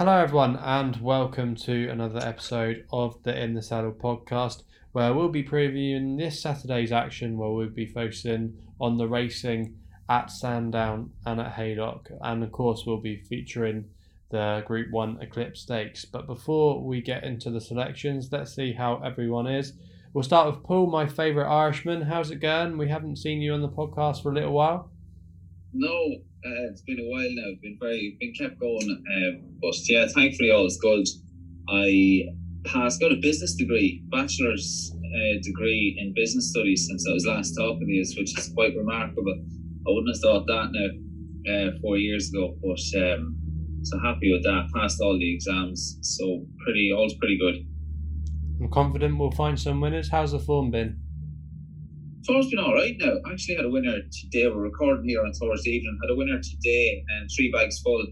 Hello everyone and welcome to another episode of the In The Saddle podcast, where we'll be previewing this Saturday's action, where we'll be focusing on the racing at Sandown and at Haydock, and of course we'll be featuring the Group 1 Eclipse Stakes. But before we get into the selections, let's see how everyone is. We'll start with Paul, my favourite Irishman. How's it going? We haven't seen you on the podcast for a little while. No. It's been a while now. Been kept going. But yeah, thankfully all's good. I got a business degree, bachelor's degree in business studies since I was last talking to you, which is quite remarkable. I wouldn't have thought that now 4 years ago, but so happy with that. Passed all the exams, so all's pretty good. I'm confident we'll find some winners. How's the form been? Form's been all right now. I actually had a winner today. We're recording here on Thursday evening. Had a winner today and 3 bags full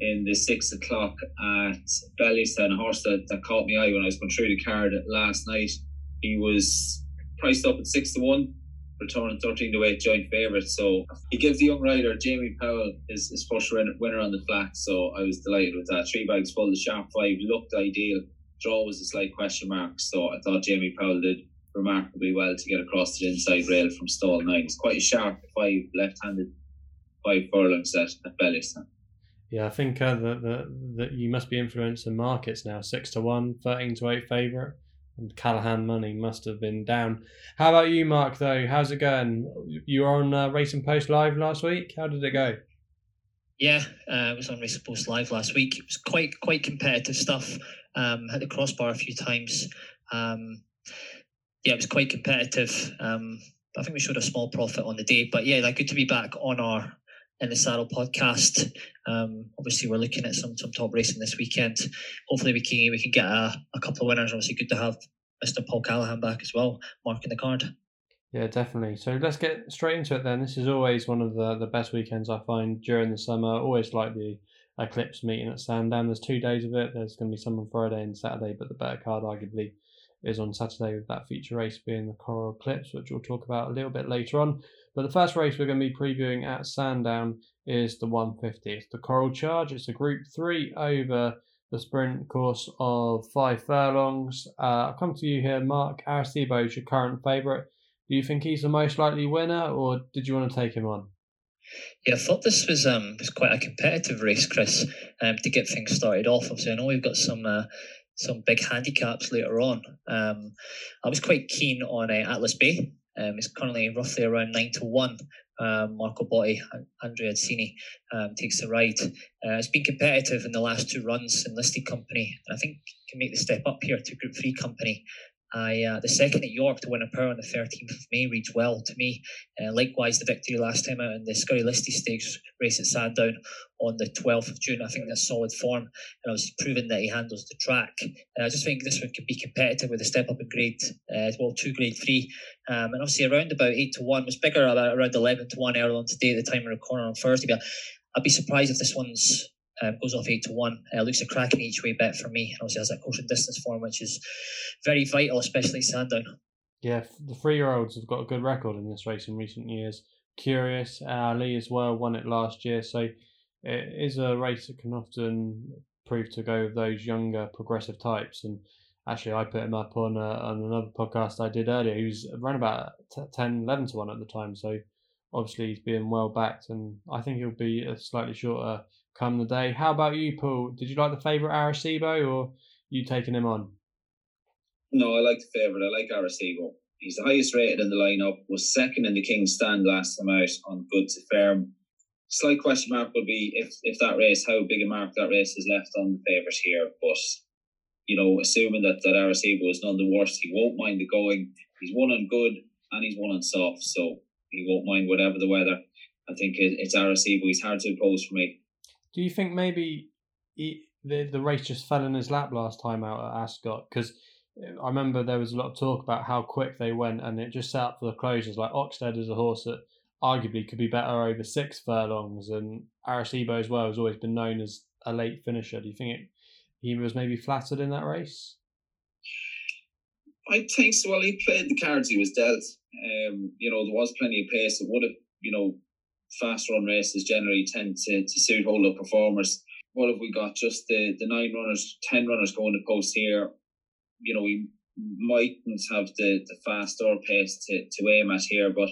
in the 6 o'clock at Belliestown, a horse that caught my eye when I was going through the card last night. He was priced up at 6-1, returning 13-8 joint favourite. So he gives the young rider Jamie Powell his first winner on the flat. So I was delighted with that. 3 bags full, the sharp 5 looked ideal. Draw was a slight question mark. So I thought Jamie Powell did remarkably well to get across to the inside rail from stall 9. It's quite a sharp 5 left-handed 5 furlongs at Belliestown. Yeah, I think that you must be influencing markets now. 6-1, 13-8 favourite, and Callaghan Money must have been down. How about you, Mark, though? How's it going? You were on Racing Post Live last week. How did it go? Yeah, I was on Racing Post Live last week. It was quite competitive stuff. Hit the crossbar a few times. Yeah, it was quite competitive. I think we showed a small profit on the day, but yeah, good to be back on our In The Saddle podcast. Obviously, we're looking at some top racing this weekend. Hopefully, we can get a couple of winners. Obviously, good to have Mr. Paul Callaghan back as well, marking the card. Yeah, definitely. So let's get straight into it then. This is always one of the best weekends I find during the summer. Always like the Eclipse meeting at Sandown. There's 2 days of it. There's going to be some on Friday and Saturday, but the better card arguably is on Saturday, with that feature race being the Coral Eclipse, which we'll talk about a little bit later on. But the first race we're going to be previewing at Sandown is the 150. It's the Coral Charge. It's a Group 3 over the sprint course of 5 furlongs. I'll come to you here, Mark. Arecibo is your current favourite. Do you think he's the most likely winner, or did you want to take him on? Yeah, I thought this was quite a competitive race, Chris, to get things started off. Obviously, I know we've got some big handicaps later on. I was quite keen on Atlas Bay. It's currently roughly around 9-1. Marco Botti, Andrea Cini takes the ride. It's been competitive in the last 2 runs in listed company, and I think can make the step up here to Group 3 company. The second at York to win a power on the 13th of May reads well to me. Likewise, the victory last time out in the Scurry Listy Stakes race at Sandown on the 12th of June. I think that's solid form, and obviously proving that he handles the track. I just think this one could be competitive with a step up in grade, Grade 3. And obviously around about 8-1 was bigger, about around 11-1 earlier on today at the time of recording on Thursday. But I'd be surprised if this one's goes off 8-1. Looks a cracking each way bet for me, and obviously has that course and distance form, which is very vital, especially Sandown. Yeah, the 3-year-olds have got a good record in this race in recent years. Curious, Lee as well won it last year, so it is a race that can often prove to go with those younger progressive types. And actually, I put him up on another podcast I did earlier. He was around about 10-11-1 at the time, so obviously he's being well backed, and I think he'll be a slightly shorter come the day. How about you, Paul? Did you like the favourite Arecibo, or you taking him on? No, I like the favourite. I like Arecibo. He's the highest rated in the lineup. Was second in the King's Stand last time out on good to firm. Slight question mark would be if that race, how big a mark that race is left on the favourite here. But you know, assuming that Arecibo is none the worst, he won't mind the going. He's won on good and he's won on soft, so he won't mind whatever the weather. I think it's Arecibo. He's hard to oppose for me. Do you think maybe the race just fell in his lap last time out at Ascot? Because I remember there was a lot of talk about how quick they went, and it just set up for the closures. Like Oxted is a horse that arguably could be better over 6 furlongs, and Arecibo as well has always been known as a late finisher. Do you think he was maybe flattered in that race? I think so. Well, he played the cards he was dealt. There was plenty of pace. It would have, fast run races generally tend to suit older performers. what have we got? Just the 10 runners going to post here. You know, we mightn't have the faster pace to aim at here, but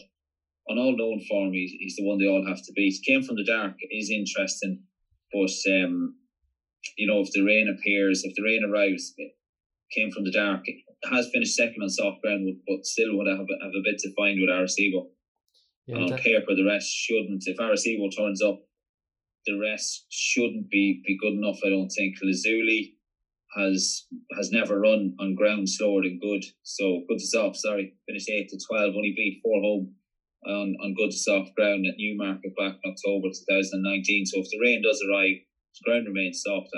on all known form, he's the one they all have to beat. Came from the dark is interesting, but you know, if the rain arrives, it came from the dark. It has finished second on soft ground, but still would have a bit to find with Arecibo. Yeah, and on paper, the rest shouldn't. If Arecibo turns up, the rest shouldn't be good enough, I don't think. Lazuli has never run on ground slower than good. So good to soft, finished 8-12, only beat 4 home on good to soft ground at Newmarket back in October 2019. So if the rain does arrive, the ground remains soft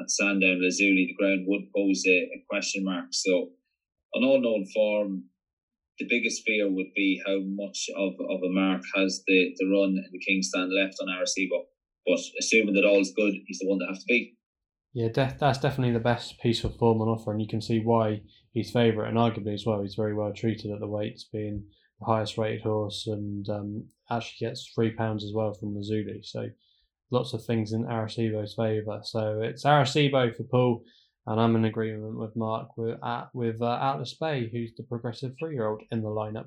at Sandown. Lazuli, the ground would pose a question mark. So on all known form, the biggest fear would be how much of a mark has the run and the King stand left on Arecibo. But assuming that all's good, he's the one that has to be. Yeah, that's definitely the best piece of form on offer, and you can see why he's favourite, and arguably as well, he's very well treated at the weights, being the highest rated horse, and actually gets £3 as well from Lazuli. So lots of things in Arecibo's favour. So it's Arecibo for Paul. And I'm in agreement with Mark with Atlas Bay, who's the progressive 3-year-old in the lineup.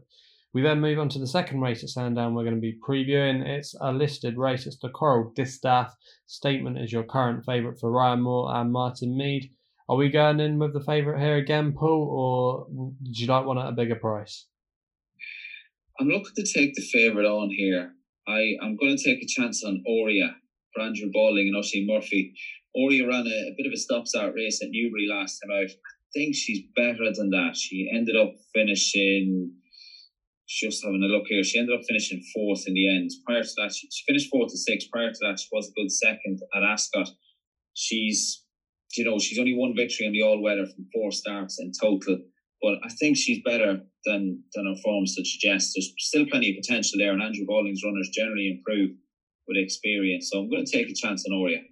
We then move on to the second race at Sandown we're going to be previewing. It's a listed race. It's the Coral Distaff. Statement is your current favourite for Ryan Moore and Martin Meade. Are we going in with the favourite here again, Paul, or did you like one at a bigger price? I'm looking to take the favourite on here. I'm going to take a chance on Aurea for Andrew Balding and Oshie Murphy. Aurea ran a bit of a stop-start race at Newbury last time out. I think she's better than that. She ended up finishing, just having a look here, she ended up finishing 4th in the end. Prior to that, she finished 4th and 6th. Prior to that, she was a good 2nd at Ascot. She's only one victory on the all-weather from 4 starts in total. But I think she's better than her form suggests. There's still plenty of potential there, and Andrew Balling's runners generally improve with experience. So I'm going to take a chance on Aurea.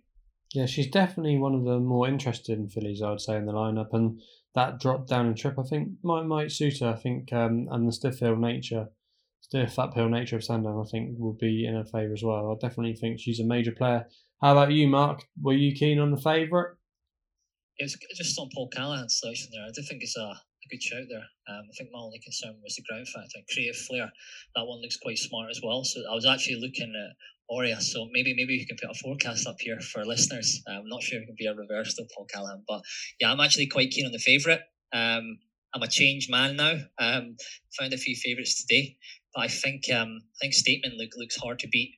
Yeah, she's definitely one of the more interesting fillies, I would say, in the lineup, and that drop down and trip, I think, might suit her. I think, and the stiff uphill nature of Sandown, I think, will be in her favour as well. I definitely think she's a major player. How about you, Mark? Were you keen on the favourite? Yeah, just on Paul Callaghan's selection there, I do think it's a good shout there. I think my only concern was the ground factor. Creative Flair, that one looks quite smart as well. So I was actually looking at Aurea, so maybe you can put a forecast up here for listeners. I'm not sure if it can be a reverse to Paul Callaghan, but yeah, I'm actually quite keen on the favourite. I'm a changed man now. Found a few favourites today, but I think Statement looks hard to beat.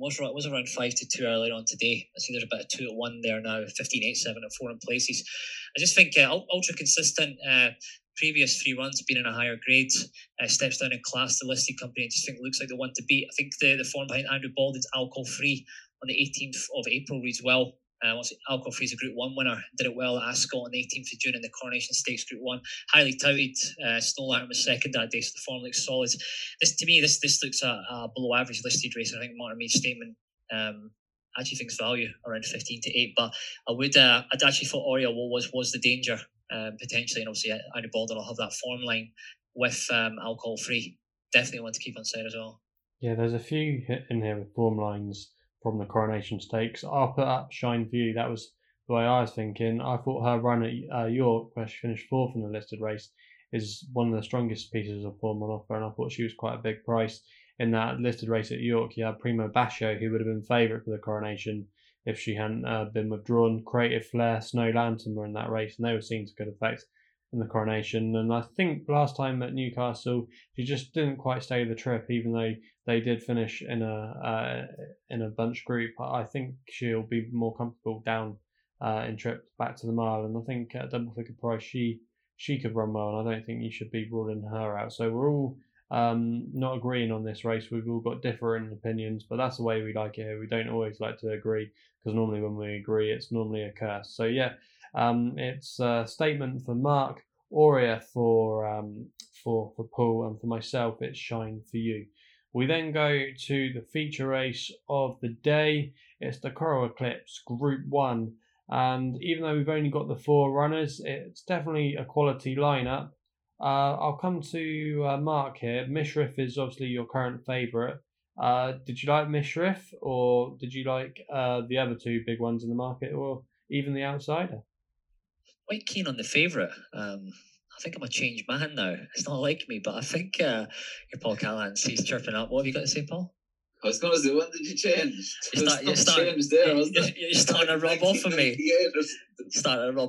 Was around 5-2 earlier on today. I see there's about a 2-1 there now, 15-8-7 and 4 in places. I just think ultra consistent. Previous 3 runs been in a higher grade, steps down in class, the listed company, I just think looks like the one to beat. I think the form behind Andrew Balding's Alcohol Free on the 18th of April reads well. Alcohol Free is a Group 1 winner, did it well at Ascot on the 18th of June in the Coronation Stakes Group 1. Highly touted, Snow Lantern was second that day, so the form looks solid. This looks a below average listed race. I think Martin Meade's Statement actually thinks value around 15-8, but I'd actually thought Aurea was the danger. Potentially, and obviously Andrew Balding will have that form line with Alcohol Free. Definitely want to keep on side as well. Yeah, there's a few in here with form lines from the Coronation Stakes. I'll put up Shine For You. That was the way I was thinking. I thought her run at York, where she finished 4th in the listed race, is one of the strongest pieces of form on offer, and I thought she was quite a big price in that listed race at York. You had Primo Basho, who would have been favourite for the Coronation if she hadn't been withdrawn. Creative Flair, Snow Lantern were in that race, and they were seen to good effect in the Coronation. And I think last time at Newcastle, she just didn't quite stay the trip, even though they did finish in a bunch group. I think she'll be more comfortable down in trips back to the mile, and I think at double-figure price, she could run well, and I don't think you should be ruling her out. So we're all not agreeing on this race. We've all got differing opinions, but that's the way we like it here. We don't always like to agree, because normally when we agree, it's normally a curse. So yeah, it's a Statement for Mark, Aurea for Paul, and for myself, it's Shine For You. We then go to the feature race of the day. It's the Coral Eclipse Group 1, and even though we've only got the 4 runners, it's definitely a quality lineup. I'll come to Mark here. Mishriff is obviously your current favourite, Did you like Mishriff, or did you like the other two big ones in the market, or even the outsider? Quite keen on the favourite. I think I'm a changed man now. It's not like me, but I think your Paul Callaghan sees chirping up. What have you got to say, Paul? I was going to say, when did you change? You're starting to rub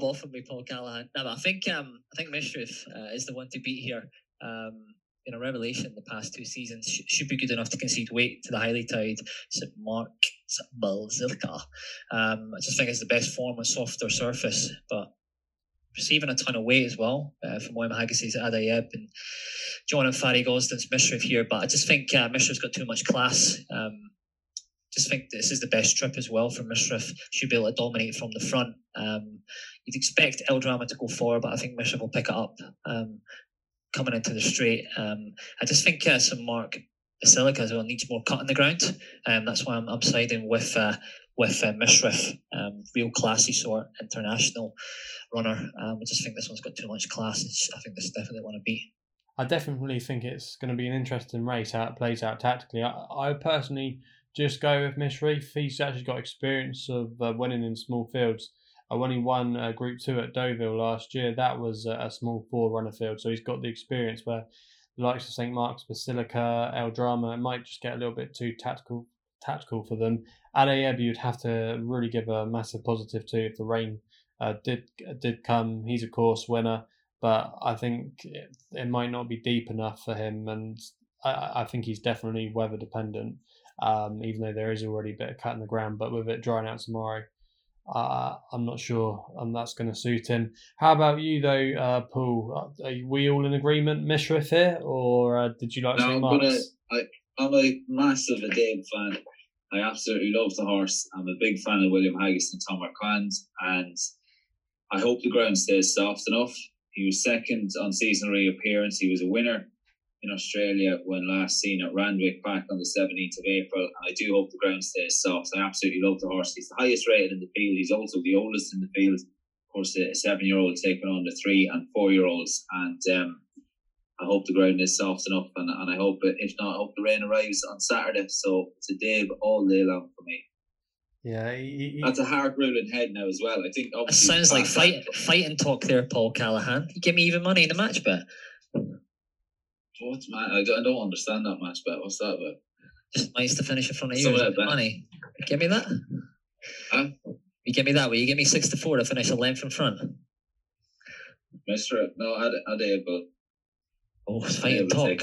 off on me, Paul Callaghan. No, but I think Mishriff is the one to beat here. You know, Revelation the past two seasons should be good enough to concede weight to the highly tied St. Mark's Basilica. I just think it's the best form on softer surface, but receiving a ton of weight as well from William Haggis's Adayeb and John and Farry Gosden's Mishriff here. But I just think Mishriff's got too much class. Just think this is the best trip as well for Mishriff. Should be able to dominate from the front. You'd expect El Drama to go forward, but I think Mishriff will pick it up coming into the straight. I just think St. Mark Basilica as well needs more cut on the ground. That's why I'm siding with Mishriff, real classy sort, international runner. I just think this one's got too much class. I think this is definitely one to beat. I definitely think it's going to be an interesting race how it plays out tactically. I personally just go with Mishriff. He's actually got experience of winning in small fields. When he won Group 2 at Deauville last year, that was a small four-runner field, so he's got the experience where the likes of St. Mark's Basilica, El Drama, it might just get a little bit too tactical for them. Adayeb, you'd have to really give a massive positive to if the rain did come. He's a course winner, but I think it might not be deep enough for him, and I think he's definitely weather dependent, even though there is already a bit of cut in the ground, but with it drying out tomorrow, I'm not sure that's going to suit him. How about you though, Paul? Are we all in agreement, Mishriff here, or did you like St. Mark's? I'm a massive Adayeb fan. I absolutely love the horse. I'm a big fan of William Haggis and Tom Marquand, and I hope the ground stays soft enough. He was second on season reappearance. He was a winner in Australia when last seen at Randwick back on the 17th of April. And I do hope the ground stays soft. I absolutely love the horse. He's the highest rated in the field. He's also the oldest in the field. Of course, a 7-year-old taking on the 3 and 4-year-olds. And I hope the ground is soft enough, and I hope it, if not, I hope the rain arrives on Saturday. So it's Adayeb all day long for me. Yeah, that's a hard ruling head now as well. I think that sounds like fighting talk there, Paul Callaghan. You give me even money in the match bet. What man? I don't understand that match bet. What's that about? Just nice to finish in front of you. Money. Give me that. Huh? You give me that. Will you give me 6-4 to finish a length in front? Mister, no, Adayeb. Oh, it's fight and talk.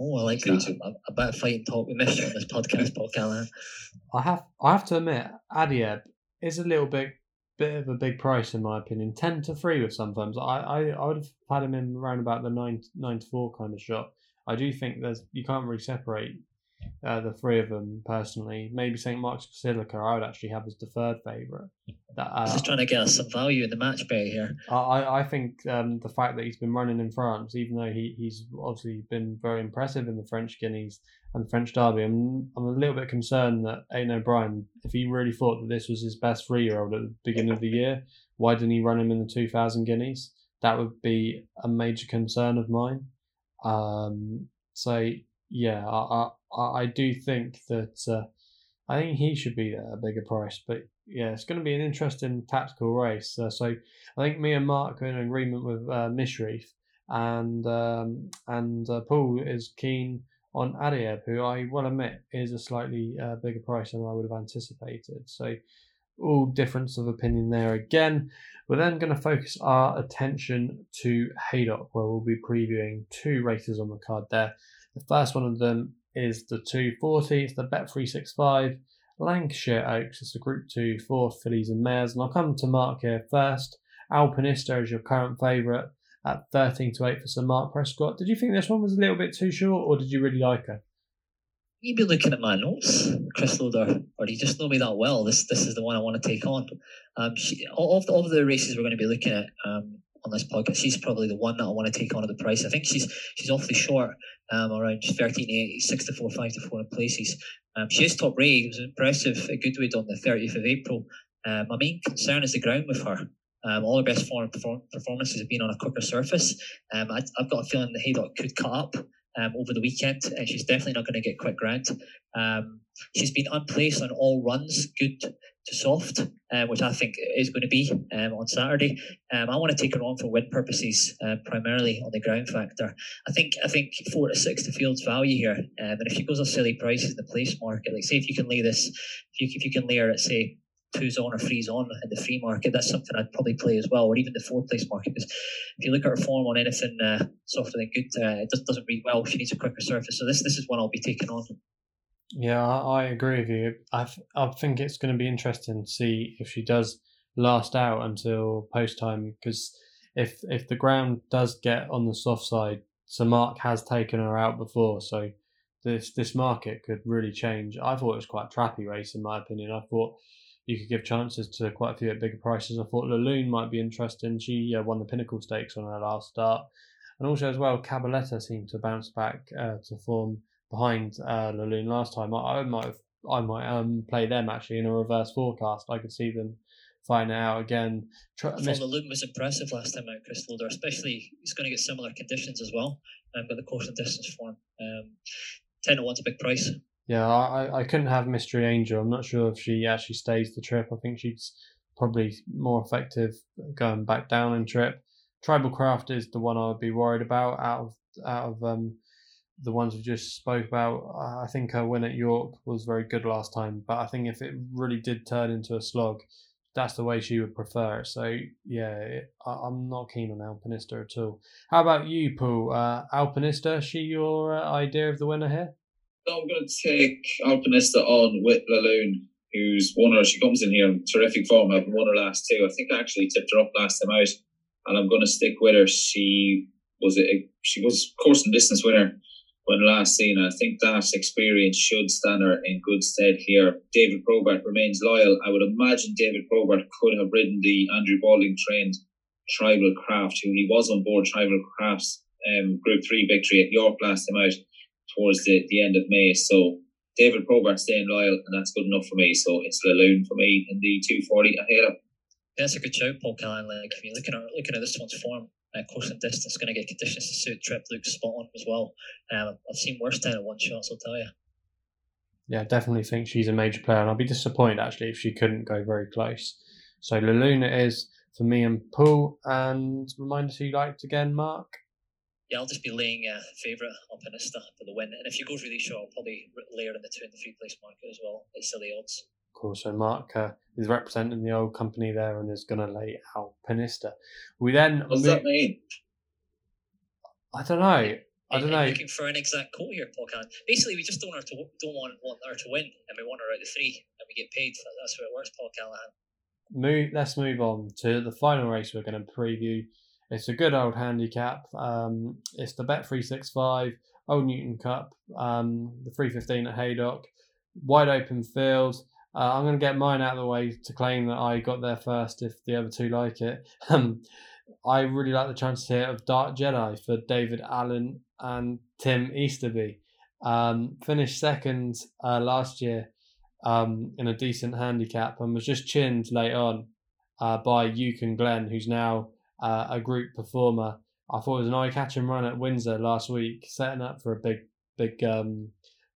Oh, I like that. I bet fight and talk with Mishriff on this podcast, Paul Callaghan. I have to admit, Adayeb is a little bit of a big price in my opinion. 10-3 with sometimes. I would have had him in around about the 9-4 kind of shot. I do think you can't really separate the three of them personally. Maybe St. Mark's Basilica I would actually have as the third favourite. I'm just trying to get us some value in the match bet here. I think the fact that he's been running in France, even though he's obviously been very impressive in the French Guineas and the French Derby, I'm a little bit concerned that Aidan O'Brien, if he really thought that this was his best 3-year-old at the beginning of the year, why didn't he run him in the 2,000 Guineas? That would be a major concern of mine. So, yeah, I do think that I think he should be at a bigger price, but yeah, it's going to be an interesting tactical race. So I think me and Mark are in agreement with Mishriff, and Paul is keen on Adayeb, who I will admit is a slightly bigger price than I would have anticipated. So all difference of opinion there again. We're then going to focus our attention to Haydock, where we'll be previewing two races on the card there. The first one of them is the 240. It's the Bet365 Lancashire Oaks. It's a Group 2 for fillies and mares. And I'll come to Mark here first. Alpinista is your current favourite at 13-8 for Sir Mark Prescott. Did you think this one was a little bit too short, or did you really like her? You'd be looking at my notes, Chris Loader, or do you just know me that well? This is the one I want to take on. All of the races we're going to be looking at on this podcast, she's probably the one that I want to take on at the price. I think she's awfully short, around 13.8, 6-4, 5-4 in places. She is top rated. It was impressive at Goodwood on the 30th of April. My main concern is the ground with her. All her best form performances have been on a quicker surface. I've got a feeling that Haydock could cut up. over the weekend. She's definitely not going to get quick ground. She's been unplaced on all runs, good to soft, which I think is going to be on Saturday. I want to take her on for win purposes, primarily on the ground factor. I think 4 to 6 to field's value here, and if she goes off silly prices in the place market, like say if you can lay this, if you can lay her at say 2's on or 3's on in the free market, that's something I'd probably play as well, or even the 4 place market, because if you look at her form on anything softer than good, it doesn't read well. She needs a quicker surface, so this is one I'll be taking on. Yeah, I agree with you. I think it's going to be interesting to see if she does last out until post time, because if the ground does get on the soft side, Sir Mark has taken her out before, so this market could really change. I thought it was quite a trappy race in my opinion. I thought you could give chances to quite a few at bigger prices. I thought Laloon might be interesting. She won the Pinnacle Stakes on her last start, and also as well Cabaletta seemed to bounce back to form behind Laloon last time. I might play them actually in a reverse forecast. I could see them find out again. Laloon was impressive last time out, Chris Loder, especially he's going to get similar conditions as well, but the course and distance form. 10 to 1's a big price. Yeah, I couldn't have Mystery Angel. I'm not sure if she actually stays the trip. I think she's probably more effective going back down in trip. Tribal Craft is the one I would be worried about out of the ones we just spoke about. I think her win at York was very good last time, but I think if it really did turn into a slog, that's the way she would prefer. So yeah, I'm not keen on Alpinista at all. How about you, Paul? Alpinista, is she your idea of the winner here? No, I'm going to take Alpinista on with Laloon, who's won her. She comes in here in terrific form. I've won her last two. I think I actually tipped her up last time out, and I'm going to stick with her. She was course and distance winner when last seen. I think that experience should stand her in good stead here. David Probert remains loyal. I would imagine David Probert could have ridden the Andrew Balding trained Tribal Craft, who he was on board Tribal Craft's Group 3 victory at York last time out, towards the end of May. So David Probert staying loyal, and that's good enough for me. So it's Laloon for me in the 240 at Haydock. That's a good shout, Paul Callaghan. Like, I mean, looking at this one's form, course and distance, going to get conditions to suit trip. Luke's spot on as well. I've seen worse 10 to 1 shots, I'll tell you. Yeah, I definitely think she's a major player, and I'll be disappointed actually if she couldn't go very close. So Laloon it is for me and Paul. And remind us who you liked again, Mark. Yeah, I'll just be laying a favourite Alpinista for the win. And if she goes really short, I'll probably layer in the 2 and the 3 place market as well. It's silly odds. Cool, so Mark is representing the old company there and is going to lay Alpinista. What does that mean? I don't know. I'm looking for an exact quote here, Paul Callaghan. Basically, we just don't want her to win, and we want her out of 3, and we get paid. That's where it works, Paul Callaghan. Let's move on to the final race we're going to preview. It's a good old handicap. It's the Bet365 Old Newton Cup, the 3:15 at Haydock, wide open field. I'm going to get mine out of the way to claim that I got there first if the other two like it. I really like the chances here of Dark Jedi for David Allen and Tim Easterby. Finished second last year in a decent handicap, and was just chinned late on by Yukon Glenn, who's now a group performer. I thought it was an eye-catching run at Windsor last week, setting up for a big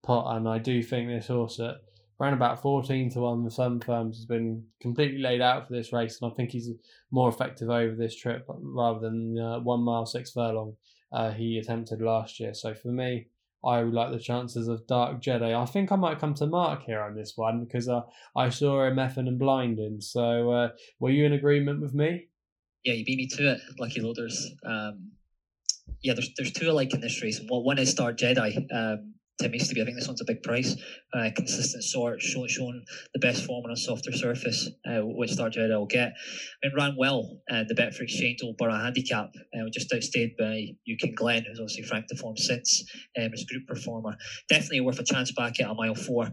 pot, and I do think this horse at around about 14 to 1 with some firms has been completely laid out for this race, and I think he's more effective over this trip rather than the 1 mile 6 furlong he attempted last year. So for me, I would like the chances of Dark Jedi. I think I might come to Mark here on this one, because I saw him effing and blinding. So were you in agreement with me? Yeah, you beat me to it, Lucky Loaders. Yeah, there's two alike in this race. Well, one is Star Jedi, Tim Easterby. I think this one's a big price. Consistent sort, shown the best form on a softer surface, which Star Jedi will get. And ran well, the Betfair Exchange Old Borough Handicap, just outstayed by Yukon Glenn, who's obviously franked to form since, as group performer. Definitely worth a chance back at a 1 mile 4.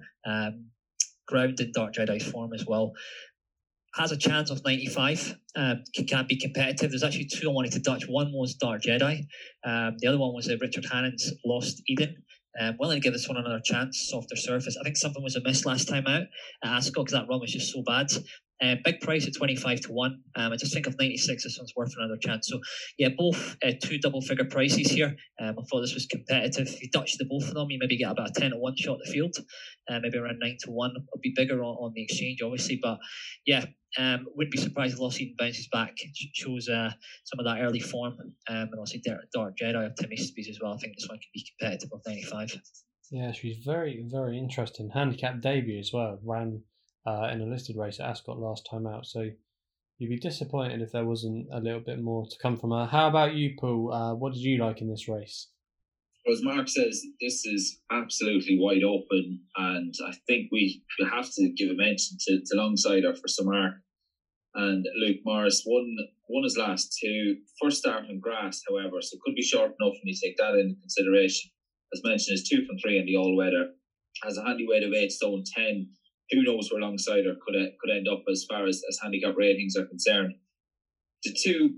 Ground in Dark Jedi's form as well. Has a chance of 95, can be competitive. There's actually two I wanted to touch. One was Dark Jedi. The other one was Richard Hannon's Lost Eden. Willing to give this one another chance, softer surface. I think something was amiss last time out at Ascot, because that run was just so bad. Big price at 25 to 1. I just think of 96. This one's worth another chance. So yeah, both two double-figure prices here. I thought this was competitive. If you touch the both of them, you maybe get about a 10 to 1 shot at the field. Maybe around 9 to 1. It'll be bigger on the exchange, obviously. But yeah, wouldn't be surprised if Lost Eden bounces back. Shows some of that early form. And also Dark Jedi of Tim Eastby's as well. I think this one could be competitive of 95. Yeah, she's very, very interesting. Handicap debut as well. Ran in a listed race at Ascot last time out. So you'd be disappointed if there wasn't a little bit more to come from her. How about you, Paul? What did you like in this race? Well, as Mark says, this is absolutely wide open, and I think we have to give a mention to Longsider for Samar and Luke Morris. Won his last two. First start on grass, however, so it could be short enough when you take that into consideration. As mentioned, is 2 from 3 in the all-weather. Has a handy weight of 8 stone 10. Who knows where Longsider could end up as far as handicap ratings are concerned. The two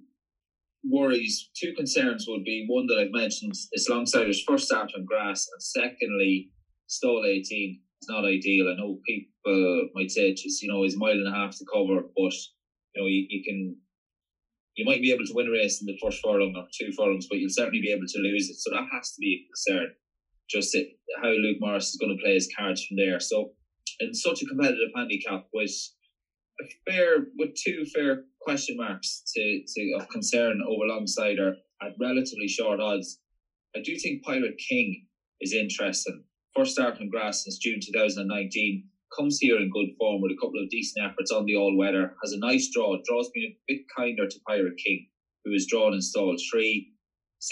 concerns would be, one that I've mentioned is Longsider's first start on grass, and secondly, stall 18 is not ideal. I know people might say it's just, he's a mile and a half to cover, but you might be able to win a race in the first furlong or two furlongs, but you'll certainly be able to lose it. So that has to be a concern. Just how Luke Morris is going to play his cards from there. So in such a competitive handicap with two fair question marks of concern over Longsider at relatively short odds, I do think Pirate King is interesting. First start on grass since June 2019. Comes here in good form with a couple of decent efforts on the all-weather. Has a nice draw. Draw's been a bit kinder to Pirate King, who is drawn in stall 3.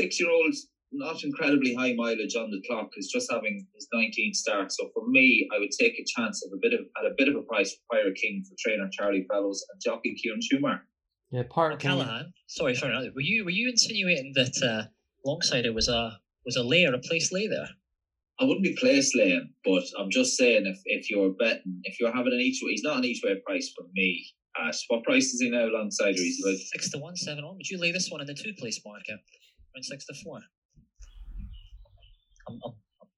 6-year-olds, not incredibly high mileage on the clock, is just having his 19th start. So for me, I would take a chance at a bit of a price for Pirate King for trainer Charlie Fellows and jockey Kieran Schumer. Yeah, Pirate King. Callaghan, sorry. Were you insinuating that Longsider was a lay or a place lay there? I wouldn't be place laying, but I'm just saying if you're betting, if you're having an each way, he's not an each way price for me. So what price is he now, Longsider? He's about 6 to 1, 7 on. Would you lay this one in the 2 place market? Around 6 to 4. I'm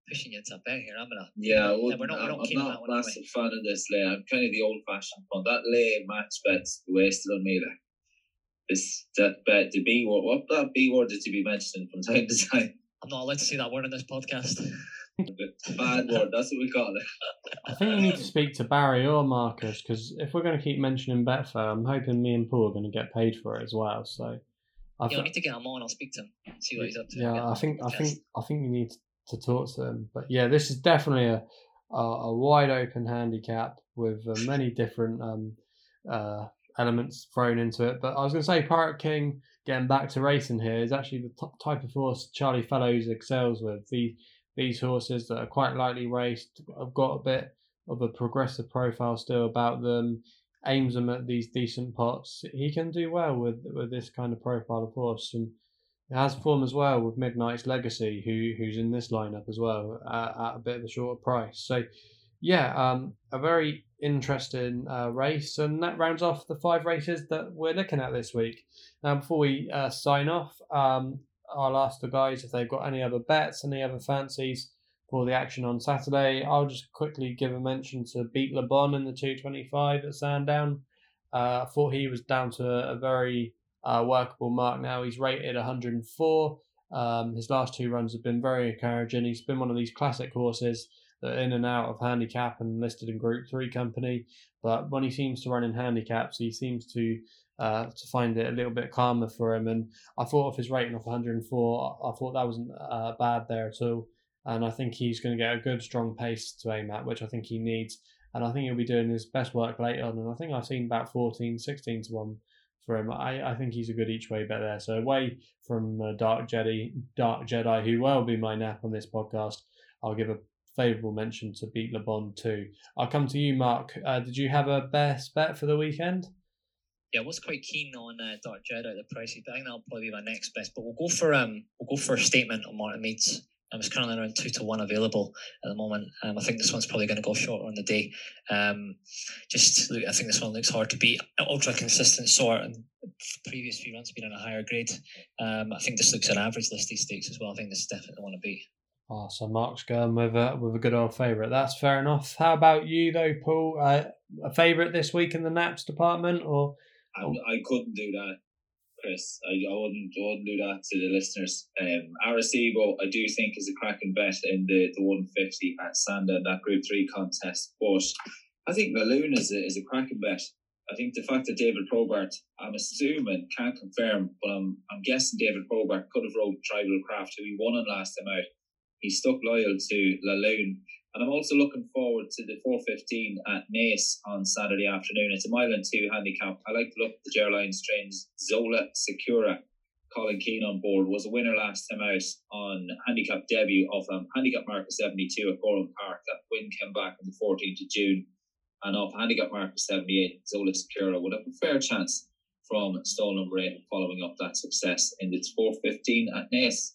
pushing you to a bet here. I'm gonna. Yeah, I'm not a massive fan of this lay. I'm kind of the old-fashioned one. That lay match bet's wasted on me. Like that bet, the B word. What that B word did you be mentioning from time to time? I'm not allowed to say that word on this podcast. Bad word. That's what we call it. I think you need to speak to Barry or Marcus, because if we're going to keep mentioning Betfair, I'm hoping me and Paul are going to get paid for it as well. So I need to get him on. I'll speak to him. See what he's up to. Yeah, I think you need to talk to him. But yeah, this is definitely a wide open handicap with many different elements thrown into it. But I was going to say Pirate King, getting back to racing here, is actually the type of horse Charlie Fellows excels with. These horses that are quite lightly raced have got a bit of a progressive profile still about them, aims them at these decent pots. He can do well with this kind of profile of horse, and it has form as well with Midnight's Legacy, who's in this lineup as well at a bit of a shorter price. So yeah, a very interesting race, and that rounds off the 5 races that we're looking at this week. Now before we sign off, I'll ask the guys if they've got any other bets, any other fancies for the action on Saturday. I'll just quickly give a mention to Beat Le Bon in the 225 at Sandown. I thought he was down to a very workable mark now. He's rated 104. His last 2 runs have been very encouraging. He's been one of these classic horses that are in and out of handicap and listed in Group 3 company. But when he seems to run in handicaps, he seems to find it a little bit calmer for him, and I thought of his rating of 104, I thought that wasn't bad there at all, and I think he's going to get a good strong pace to aim at, which I think he needs, and I think he'll be doing his best work later on, and I think I've seen about 14, 16 to 1 for him. I think he's a good each way bet there, so away from Dark Jedi, who will be my nap on this podcast, I'll give a favourable mention to Beat Le Bon too. I'll come to you, Mark. Did you have a best bet for the weekend? Yeah, I was quite keen on Dark Jedi at the price. I think that'll probably be my next best. But we'll go for a statement on Martin Meade's. It's currently around 2 to 1 available at the moment. I think this one's probably going to go short on the day. I think this one looks hard to beat. Ultra consistent sort, and the previous few runs have been on a higher grade. I think this looks at average listed stakes as well. I think this is definitely the one to beat. Oh, so Mark's going with a good old favourite. That's fair enough. How about you though, Paul? A favourite this week in the naps department, or? I couldn't do that, Chris. I wouldn't do that to the listeners. Arecibo, I do think, is a cracking bet in the 150 at Sandown, that Group 3 contest. But I think Laloon is a cracking bet. I think the fact that David Probert, I'm assuming, can't confirm, but I'm guessing David Probert could have rode Tribal Craft, who he won on last time out. He stuck loyal to Laloon. And I'm also looking forward to the 4:15 at Naas on Saturday afternoon. It's a 1.2 mile handicap. I like to look at the Gerline's trains. Zola Secura, Colin Keane on board, was a winner last time out on handicap debut of handicap marker 72 at Coral Park. That win came back on the 14th of June. And off handicap marker 78, Zola Secura would have a fair chance from stall number 8 following up that success in its 4:15 at Naas.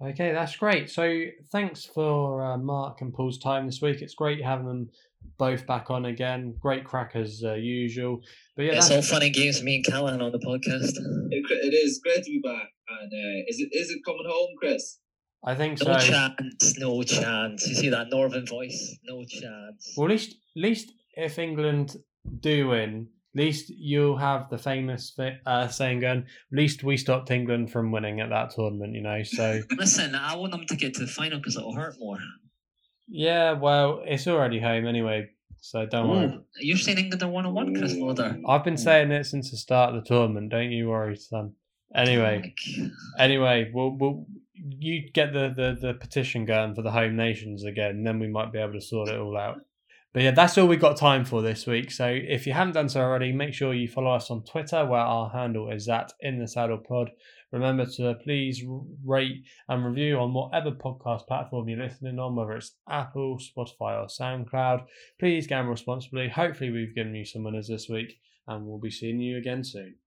Okay, that's great. So thanks for Mark and Paul's time this week. It's great having them both back on again. Great crack as usual. But yeah, it's all fun and games for me and Callaghan on the podcast. It is great to be back. And is it coming home, Chris? I think so. No chance. You see that northern voice? No chance. Well, at least if England do win, at least you'll have the famous saying going, at least we stopped England from winning at that tournament, you know. So listen, I want them to get to the final because it'll hurt more. Yeah, well, it's already home anyway, so don't worry. You're saying England are 1-1, Chris Mulder? I've been saying it since the start of the tournament. Don't you worry, son. Anyway, we'll you get the petition going for the home nations again, and then we might be able to sort it all out. But yeah, that's all we've got time for this week. So if you haven't done so already, make sure you follow us on Twitter, where our handle is at In The Saddle Pod. Remember to please rate and review on whatever podcast platform you're listening on, whether it's Apple, Spotify or SoundCloud. Please gamble responsibly. Hopefully we've given you some winners this week, and we'll be seeing you again soon.